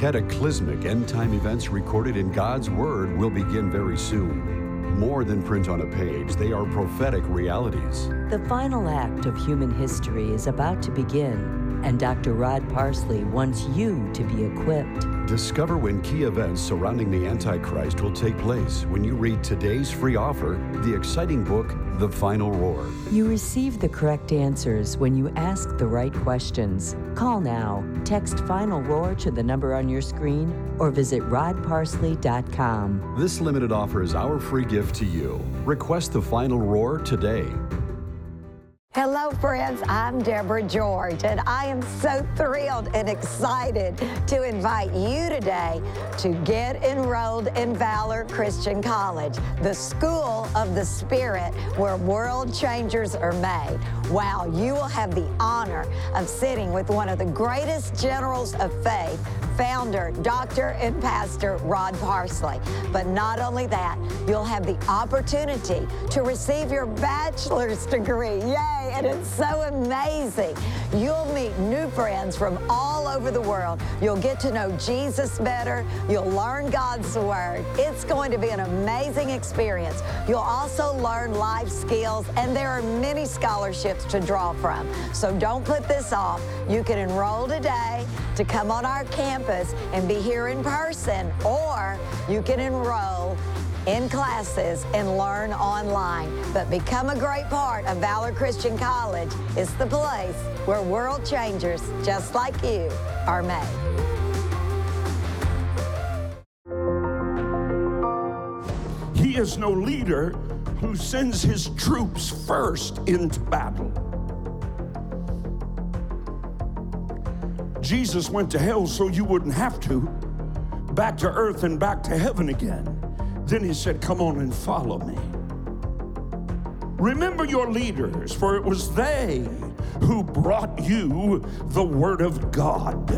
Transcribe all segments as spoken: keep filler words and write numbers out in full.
cataclysmic end-time events recorded in God's Word will begin very soon. More than print on a page, they are prophetic realities. The final act of human history is about to begin, and Doctor Rod Parsley wants you to be equipped. Discover when key events surrounding the Antichrist will take place when you read today's free offer, the exciting book, The Final Roar. You receive the correct answers when you ask the right questions. Call now, text Final Roar to the number on your screen, or visit rod parsley dot com. This limited offer is our free gift to you. Request The Final Roar today. Hello, friends. I'm Deborah George, and I am so thrilled and excited to invite you today to get enrolled in Valor Christian College, the school of the Spirit where world changers are made. Wow, you will have the honor of sitting with one of the greatest generals of faith, founder, doctor, and pastor Rod Parsley. But not only that, you'll have the opportunity to receive your bachelor's degree. Yay! And it's so amazing. You'll meet new friends from all over the world. You'll get to know Jesus better. You'll learn God's Word. It's going to be an amazing experience. You'll also learn life skills, and there are many scholarships to draw from. So don't put this off. You can enroll today to come on our campus and be here in person, or you can enroll in classes and learn online. But become a great part of Valor Christian College. It's the place where world changers just like you are made. He is no leader who sends his troops first into battle. Jesus went to hell so you wouldn't have to, back to earth and back to heaven again. Then he said, come on and follow me. Remember your leaders, for it was they who brought you the Word of God.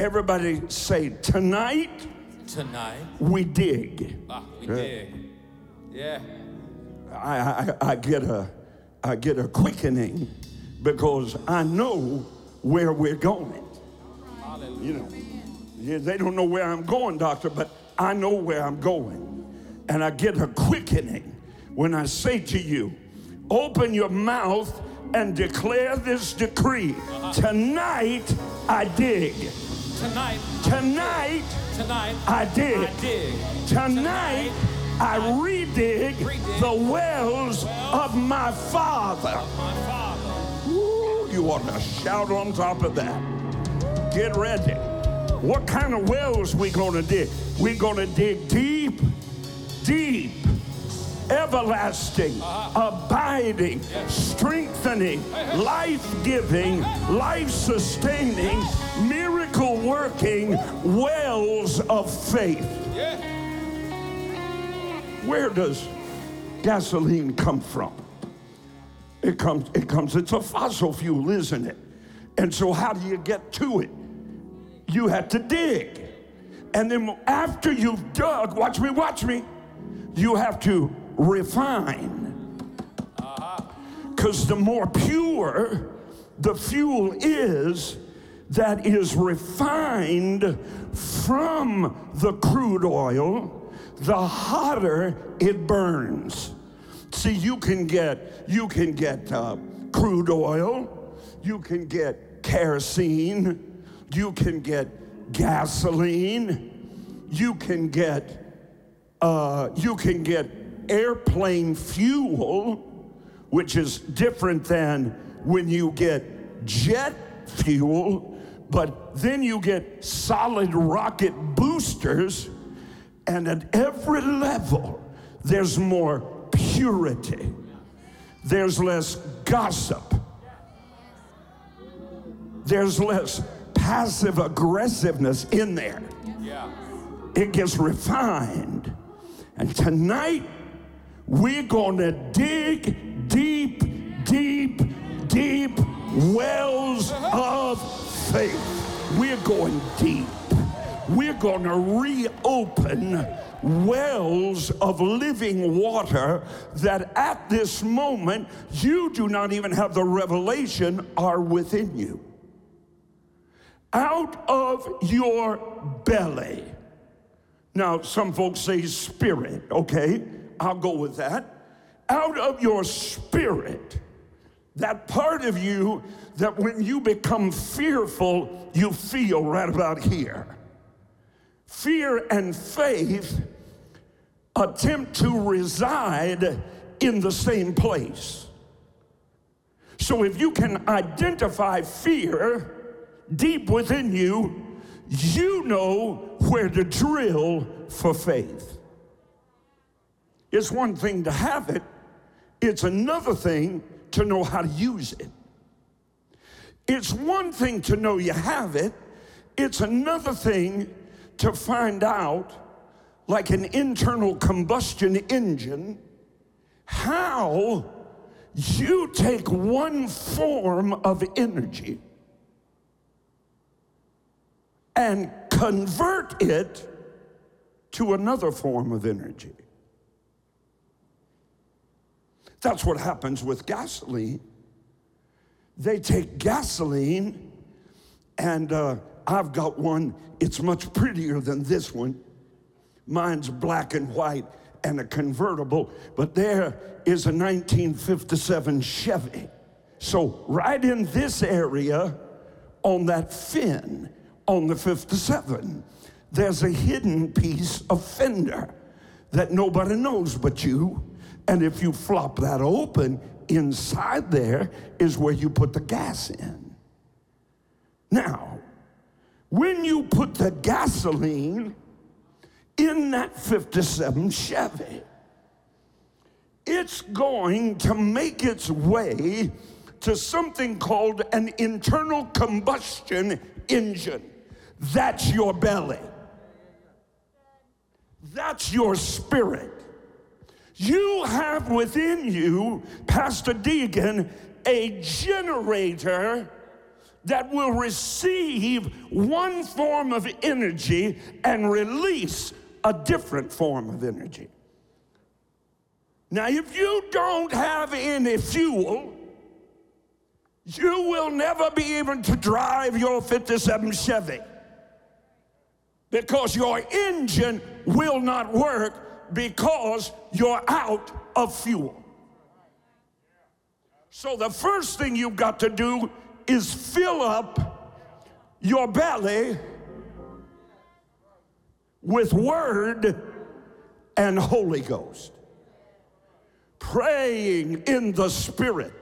Everybody say, tonight, tonight we dig. Ah, we yeah. dig. Yeah. I, I, I, get a, I get a quickening because I know where we're going. Hallelujah. You know. Yeah, they don't know where I'm going, doctor, but I know where I'm going. And I get a quickening when I say to you, open your mouth and declare this decree. Uh-huh. Tonight, I dig. Tonight. Tonight. Tonight. I dig. I dig. Tonight. Tonight I, I redig, redig the wells, wells of my Father. Of my Father. Ooh, you ought to shout on top of that. Get ready. What kind of wells we gonna dig? We gonna dig deep, deep, everlasting, uh-huh. abiding, yeah. strengthening, hey, hey. life-giving, hey, hey. life-sustaining, hey. miracle-working wells of faith. Yeah. Where does gasoline come from? It comes, it comes, it's a fossil fuel, isn't it? And so how do you get to it? You have to dig. And then after you've dug, watch me, watch me, you have to refine. Because uh-huh. the more pure the fuel is that is refined from the crude oil, the hotter it burns. See, you can get, you can get uh, crude oil, you can get kerosene, you can get gasoline, you can get uh, you can get airplane fuel, which is different than when you get jet fuel, but then you get solid rocket boosters, and at every level there's more purity. There's less gossip. There's less passive aggressiveness in there. Yeah. It gets refined. And tonight, we're gonna dig deep, deep, deep wells of faith. We're going deep. We're gonna reopen wells of living water that at this moment, you do not even have the revelation are within you. out of your belly. Now, some folks say spirit, okay, I'll go with that. Out of your spirit, that part of you that when you become fearful, you feel right about here. Fear and faith attempt to reside in the same place. So if you can identify fear deep within you, you know where to drill for faith. It's one thing to have it, it's another thing to know how to use it. It's one thing to know you have it, it's another thing to find out, like an internal combustion engine, how you take one form of energy and convert it to another form of energy. That's what happens with gasoline. They take gasoline, and uh, I've got one, it's much prettier than this one. Mine's black and white and a convertible, but there is a nineteen fifty-seven Chevy. So right in this area, on that fin, on the fifty-seven, there's a hidden piece of fender that nobody knows but you. And if you flop that open, inside there is where you put the gas in. Now, when you put the gasoline in that fifty-seven Chevy, it's going to make its way to something called an internal combustion engine. That's your belly. That's your spirit. You have within you, Pastor Deacon, a generator that will receive one form of energy and release a different form of energy. Now, if you don't have any fuel, you will never be able to drive your fifty-seven Chevy because your engine will not work, because you're out of fuel. So the first thing you've got to do is fill up your belly with Word and Holy Ghost. Praying in the Spirit.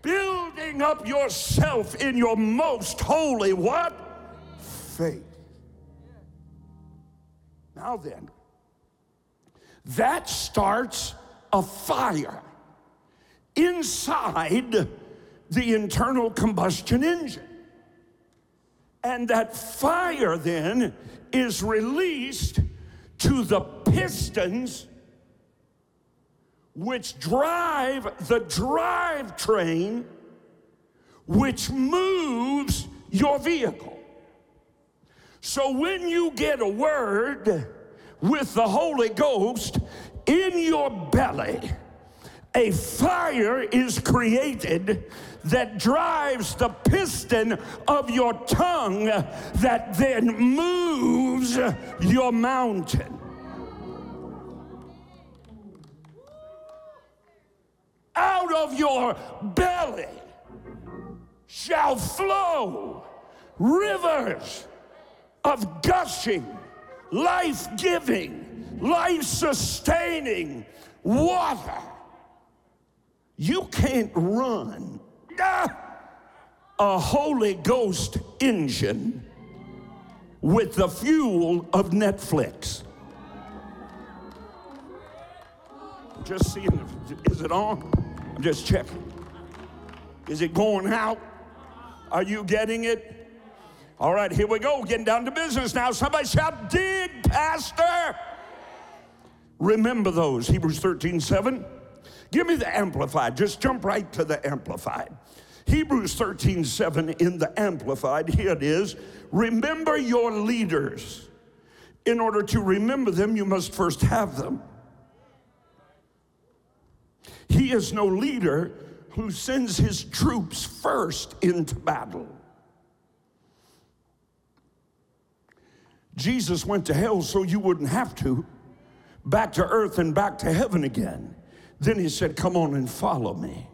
Building up yourself in your most holy what? Faith. Now then, that starts a fire inside the internal combustion engine. And that fire then is released to the pistons which drive the drivetrain which moves your vehicle. So when you get a word with the Holy Ghost in your belly, a fire is created that drives the piston of your tongue that then moves your mountain. Out of your belly shall flow rivers of gushing, life-giving, life-sustaining water. You can't run a Holy Ghost engine with the fuel of Netflix. Just seeing, if, is it on? I'm just checking. Is it going out? Are you getting it? All right, here we go, getting down to business now. Somebody shout, dig, Pastor. Remember those, Hebrews thirteen seven. Give me the Amplified, just jump right to the Amplified. Hebrews thirteen seven in the Amplified, here it is. Remember your leaders. In order to remember them, you must first have them. He is no leader who sends his troops first into battle. Jesus went to hell so you wouldn't have to, back to earth and back to heaven again. Then he said, come on and follow me.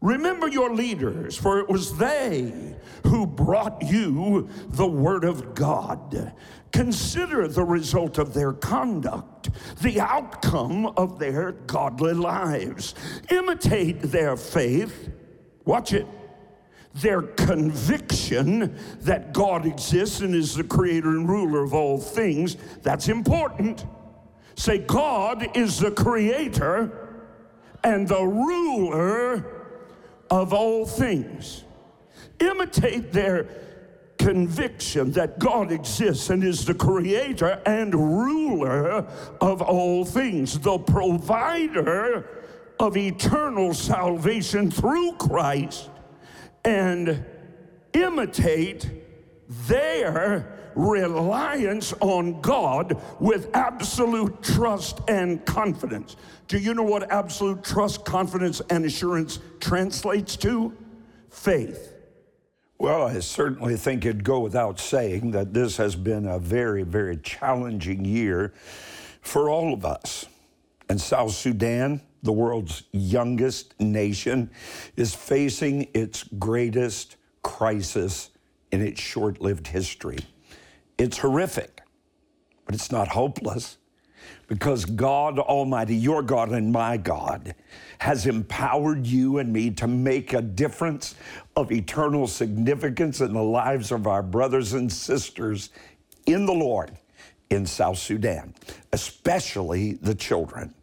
Remember your leaders, for it was they who brought you the word of God. Consider the result of their conduct, the outcome of their godly lives. Imitate their faith, watch it, their conviction that God exists and is the creator and ruler of all things. That's important. Say, God is the creator and the ruler of all things. Imitate their conviction that God exists and is the creator and ruler of all things, the provider of eternal salvation through Christ, and imitate their reliance on God with absolute trust and confidence. Do you know what absolute trust, confidence, and assurance translates to? Faith. Well, I certainly think it'd go without saying that this has been a very, very challenging year for all of us. And South Sudan, the world's youngest nation, is facing its greatest crisis in its short-lived history. It's horrific, but it's not hopeless, because God Almighty, your God and my God, has empowered you and me to make a difference of eternal significance in the lives of our brothers and sisters in the Lord in South Sudan, especially the children,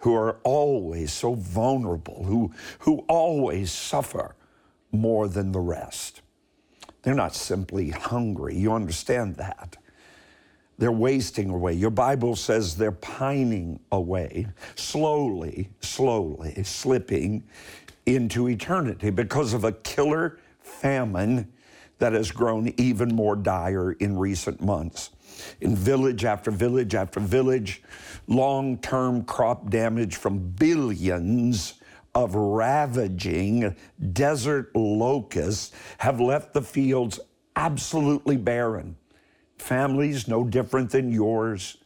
who are always so vulnerable, who, who always suffer more than the rest. They're not simply hungry. You understand that. They're wasting away. Your Bible says they're pining away, slowly, slowly slipping into eternity because of a killer famine that has grown even more dire in recent months. In village after village after village, long-term crop damage from billions of ravaging desert locusts have left the fields absolutely barren. Families, no different than yours,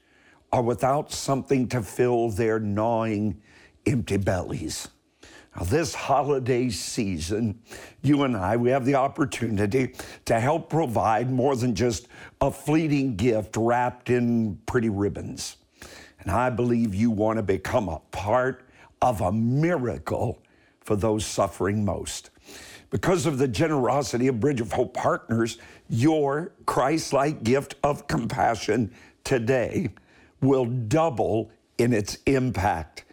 are without something to fill their gnawing empty bellies. Now, this holiday season, you and I, we have the opportunity to help provide more than just a fleeting gift wrapped in pretty ribbons. And I believe you want to become a part of a miracle for those suffering most. Because of the generosity of Bridge of Hope Partners, your Christ-like gift of compassion today will double in its impact.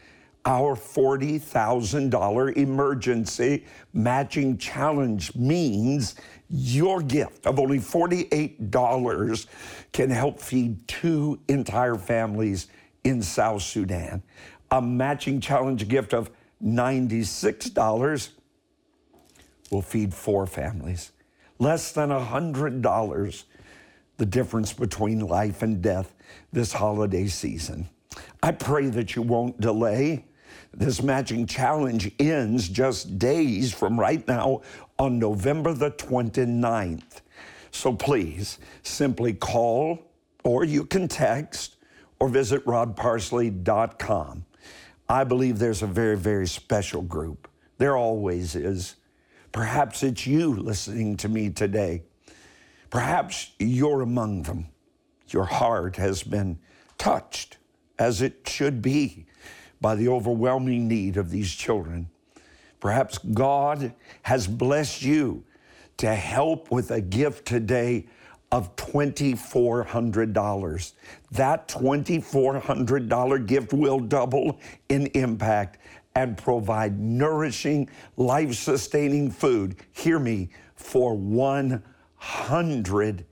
Our forty thousand dollars emergency matching challenge means your gift of only forty-eight dollars can help feed two entire families in South Sudan. A matching challenge gift of ninety-six dollars will feed four families. Less than one hundred dollars, the difference between life and death this holiday season. I pray that you won't delay. This matching challenge ends just days from right now on November the twenty-ninth. So please, simply call, or you can text, or visit rod parsley dot com. I believe there's a very, very special group. There always is. Perhaps it's you listening to me today. Perhaps you're among them. Your heart has been touched, as it should be, by the overwhelming need of these children. Perhaps God has blessed you to help with a gift today of two thousand four hundred dollars. That two thousand four hundred dollars gift will double in impact and provide nourishing, life-sustaining food, hear me, for one hundred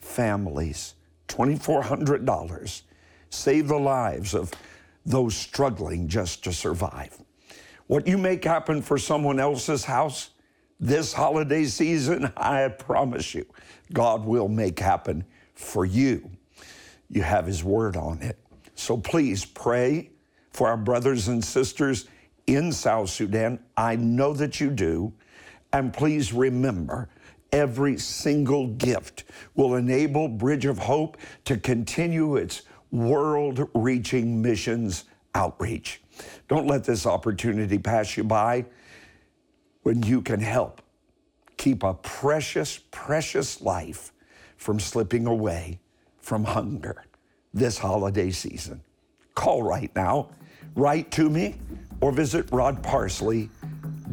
families. two thousand four hundred dollars. Save the lives of those struggling just to survive. What you make happen for someone else's house this holiday season, I promise you, God will make happen for you. You have His word on it. So please pray for our brothers and sisters in South Sudan. I know that you do. And please remember, Every single gift will enable Bridge of Hope to continue its world-reaching missions outreach. Don't let this opportunity pass you by when you can help keep a precious, precious life from slipping away from hunger this holiday season. Call right now, write to me, or visit rod parsley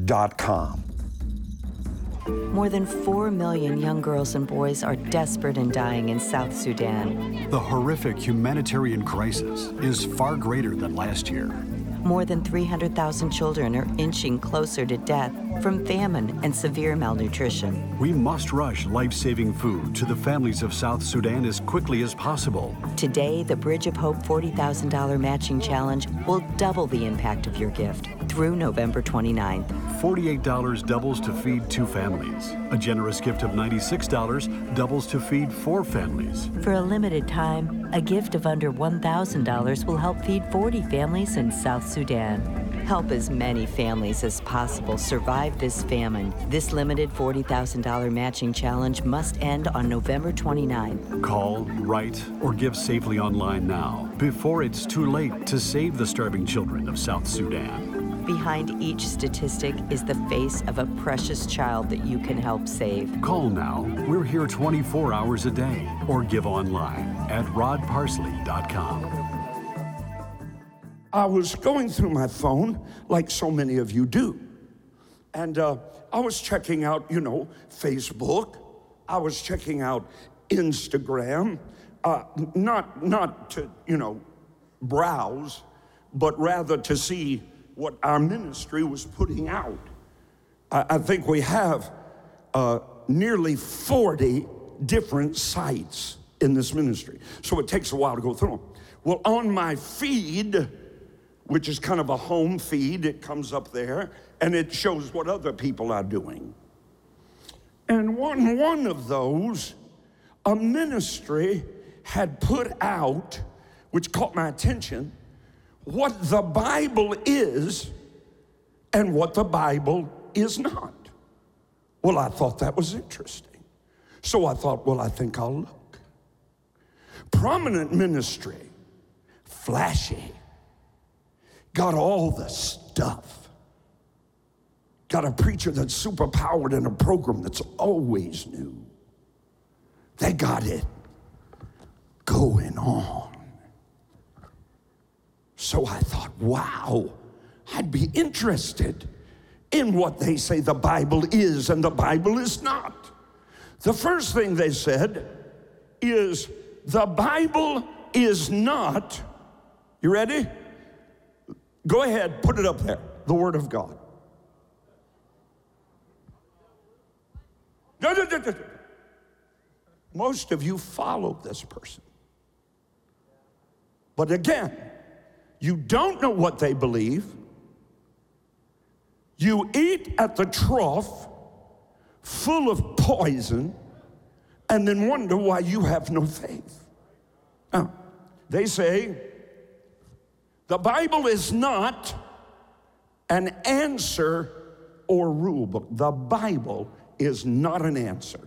dot com. More than four million young girls and boys are desperate and dying in South Sudan. The horrific humanitarian crisis is far greater than last year. More than three hundred thousand children are inching closer to death from famine and severe malnutrition. We must rush life-saving food to the families of South Sudan as quickly as possible. Today, the Bridge of Hope forty thousand dollars matching challenge will double the impact of your gift through November twenty-ninth. forty-eight dollars doubles to feed two families. A generous gift of ninety-six dollars doubles to feed four families. For a limited time, a gift of under one thousand dollars will help feed forty families in South Sudan. Help as many families as possible survive this famine. This limited forty thousand dollars matching challenge must end on November twenty-ninth. Call, write, or give safely online now before it's too late to save the starving children of South Sudan. Behind each statistic is the face of a precious child that you can help save. Call now. We're here twenty-four hours a day, or give online at rod parsley dot com. I was going through my phone, like so many of you do. And uh, I was checking out, you know, Facebook. I was checking out Instagram. Uh, not, not to, you know, browse, but rather to see what our ministry was putting out. I, I think we have uh, nearly forty different sites in this ministry. So it takes a while to go through them. Well, on my feed, which is kind of a home feed. It comes up there, and it shows what other people are doing. And one, one of those, a ministry had put out, which caught my attention, what the Bible is and what the Bible is not. Well, I thought that was interesting. So I thought, well, I think I'll look. Prominent ministry, flashy. Got all the stuff. Got a preacher that's super powered and a program that's always new. They got it going on. So I thought, wow, I'd be interested in what they say the Bible is and the Bible is not. The first thing they said is the Bible is not, you ready? Go ahead, put it up there. The Word of God. Most of you follow this person. But again, you don't know what they believe. You eat at the trough full of poison and then wonder why you have no faith. Now, they say, the Bible is not an answer or rule book. The Bible is not an answer.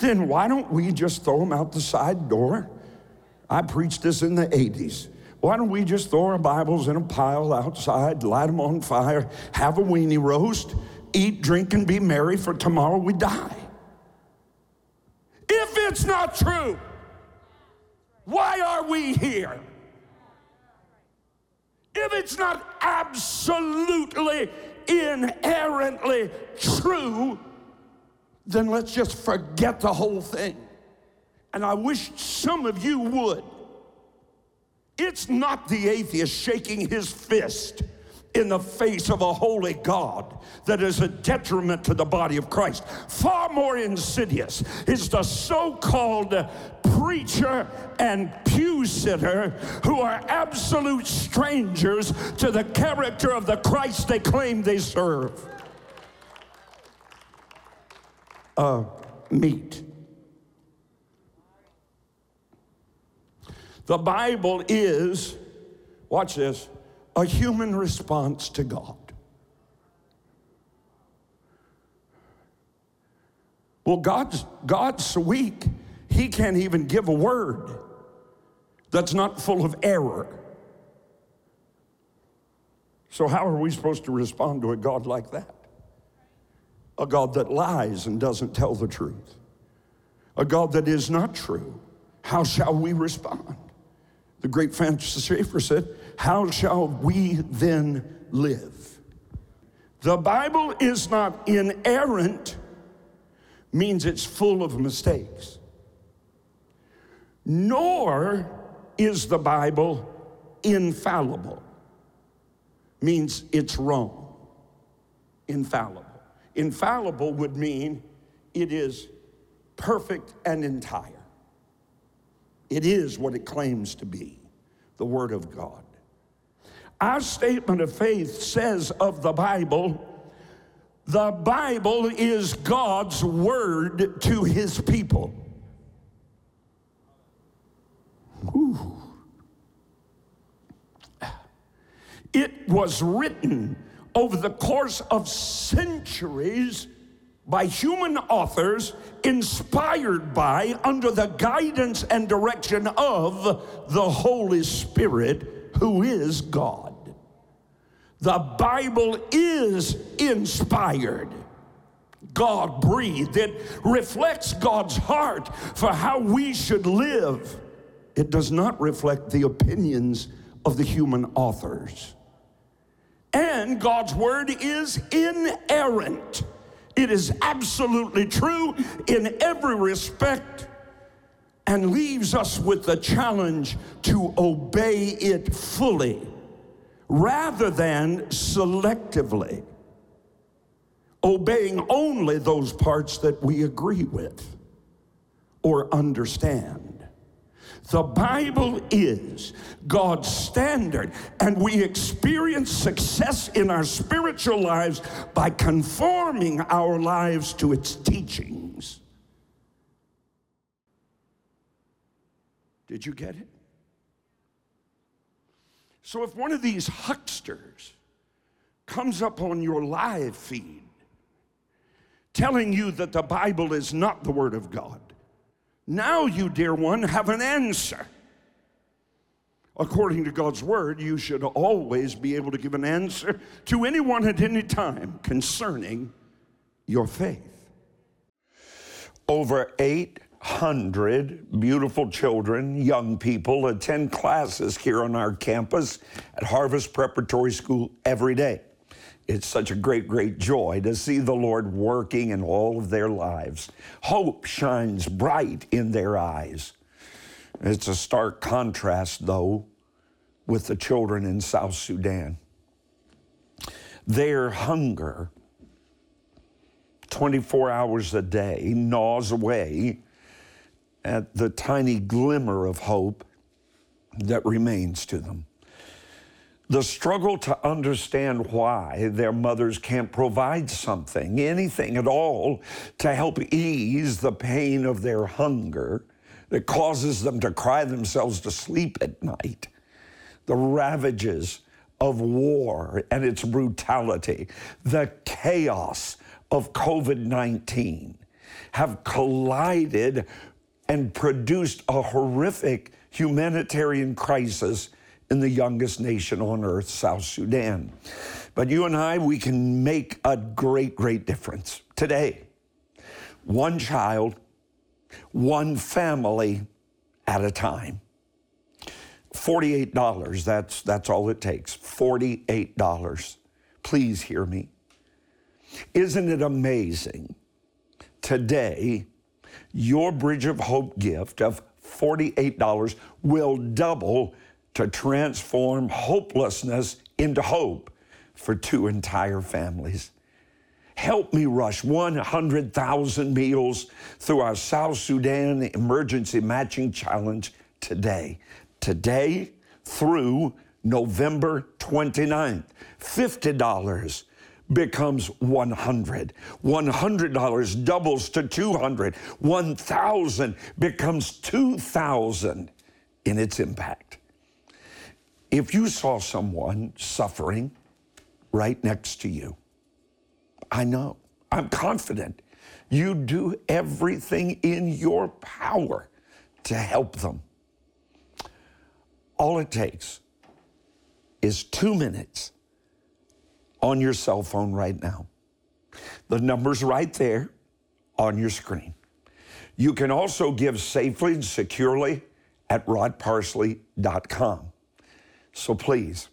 Then why don't we just throw them out the side door? I preached this in the eighties. Why don't we just throw our Bibles in a pile outside, light them on fire, have a weenie roast, eat, drink, and be merry, for tomorrow we die? If it's not true, why are we here? If it's not absolutely, inherently true, then let's just forget the whole thing. And I wish some of you would. It's not the atheist shaking his fist in the face of a holy God that is a detriment to the body of Christ. Far more insidious is the so-called preacher and pew sitter who are absolute strangers to the character of the Christ they claim they serve. Uh, meat. The Bible is, watch this, a human response to God. Well, God's, God's so weak, he can't even give a word that's not full of error. So how are we supposed to respond to a God like that? A God that lies and doesn't tell the truth. A God that is not true. How shall we respond? The great Francis Schaeffer said, how shall we then live? The Bible is not inerrant, means it's full of mistakes. Nor is the Bible infallible, means it's wrong. Infallible. Infallible would mean it is perfect and entire. It is what it claims to be, the Word of God. Our statement of faith says of the Bible, the Bible is God's word to his people. Ooh. It was written over the course of centuries by human authors, inspired by, under the guidance and direction of the Holy Spirit, who is God. The Bible is inspired, God-breathed. It reflects God's heart for how we should live. It does not reflect the opinions of the human authors. And God's word is inerrant. It is absolutely true in every respect and leaves us with the challenge to obey it fully rather than selectively, obeying only those parts that we agree with or understand. The Bible is God's standard, and we experience success in our spiritual lives by conforming our lives to its teachings. Did you get it? So if one of these hucksters comes up on your live feed telling you that the Bible is not the Word of God, now you, dear one, have an answer. According to God's word, you should always be able to give an answer to anyone at any time concerning your faith. Over eight hundred beautiful children, young people, attend classes here on our campus at Harvest Preparatory School every day. It's such a great, great joy to see the Lord working in all of their lives. Hope shines bright in their eyes. It's a stark contrast, though, with the children in South Sudan. Their hunger, twenty-four hours a day, gnaws away at the tiny glimmer of hope that remains to them. The struggle to understand why their mothers can't provide something, anything at all, to help ease the pain of their hunger that causes them to cry themselves to sleep at night. The ravages of war and its brutality, the chaos of COVID nineteen have collided and produced a horrific humanitarian crisis in the youngest nation on earth, South Sudan. But you and I, we can make a great, great difference today. One child, one family at a time. forty-eight dollars, that's, that's all it takes, forty-eight dollars. Please hear me. Isn't it amazing? Today, your Bridge of Hope gift of forty-eight dollars will double to transform hopelessness into hope for two entire families. Help me rush one hundred thousand meals through our South Sudan Emergency Matching Challenge today. Today through November twenty-ninth, fifty dollars becomes one hundred dollars. one hundred dollars doubles to two hundred dollars. one thousand dollars becomes two thousand dollars in its impact. If you saw someone suffering right next to you, I know, I'm confident you do everything in your power to help them. All it takes is two minutes on your cell phone right now. The number's right there on your screen. You can also give safely and securely at rod parsley dot com. So please,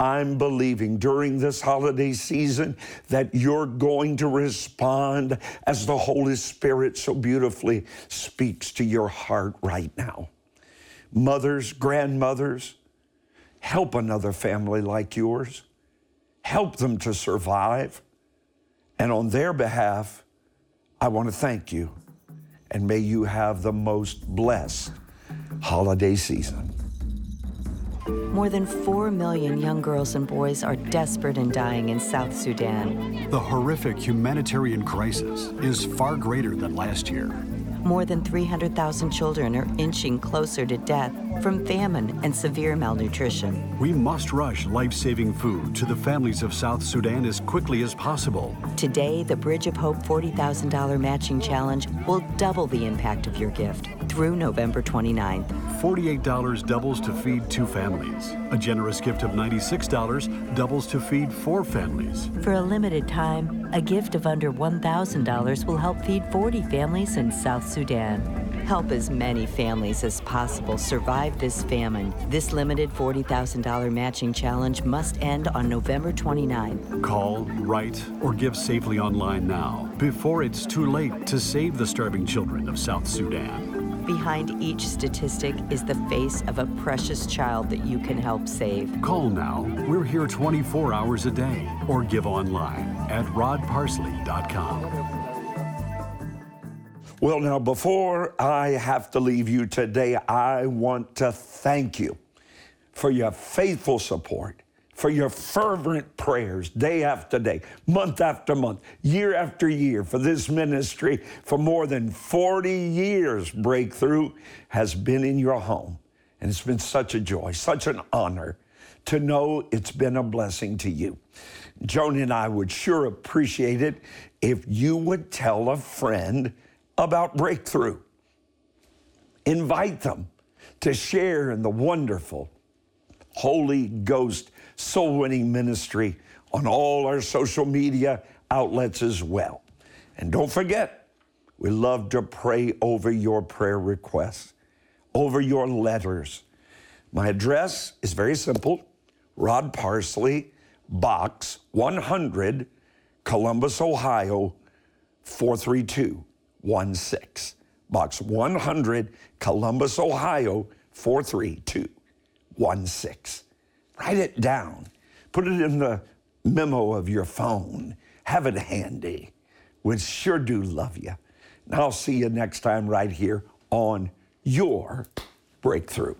I'm believing during this holiday season that you're going to respond as the Holy Spirit so beautifully speaks to your heart right now. Mothers, grandmothers, help another family like yours. Help them to survive. And on their behalf, I want to thank you. And may you have the most blessed holiday season. More than four million young girls and boys are desperate and dying in South Sudan. The horrific humanitarian crisis is far greater than last year. More than three hundred thousand children are inching closer to death from famine and severe malnutrition. We must rush life-saving food to the families of South Sudan as quickly as possible. Today, the Bridge of Hope forty thousand dollars matching challenge will double the impact of your gift through November twenty-ninth. forty-eight dollars doubles to feed two families. A generous gift of ninety-six dollars doubles to feed four families. For a limited time, a gift of under one thousand dollars will help feed forty families in South Sudan. Help as many families as possible survive this famine. This limited forty thousand dollars matching challenge must end on November twenty-ninth. Call, write, or give safely online now before it's too late to save the starving children of South Sudan. Behind each statistic is the face of a precious child that you can help save. Call now. We're here twenty-four hours a day. Or give online at rod parsley dot com. Well, now, before I have to leave you today, I want to thank you for your faithful support, for your fervent prayers day after day, month after month, year after year for this ministry. For more than forty years, Breakthrough has been in your home. And it's been such a joy, such an honor to know it's been a blessing to you. Joni and I would sure appreciate it if you would tell a friend about Breakthrough. Invite them to share in the wonderful Holy Ghost soul-winning ministry on all our social media outlets as well. And don't forget, we love to pray over your prayer requests, over your letters. My address is very simple, Rod Parsley, Box one hundred, Columbus, Ohio, four three two one six. Box one hundred, Columbus, Ohio, four three two one six. Write it down. Put it in the memo of your phone. Have it handy. We sure do love you. And I'll see you next time right here on your Breakthrough.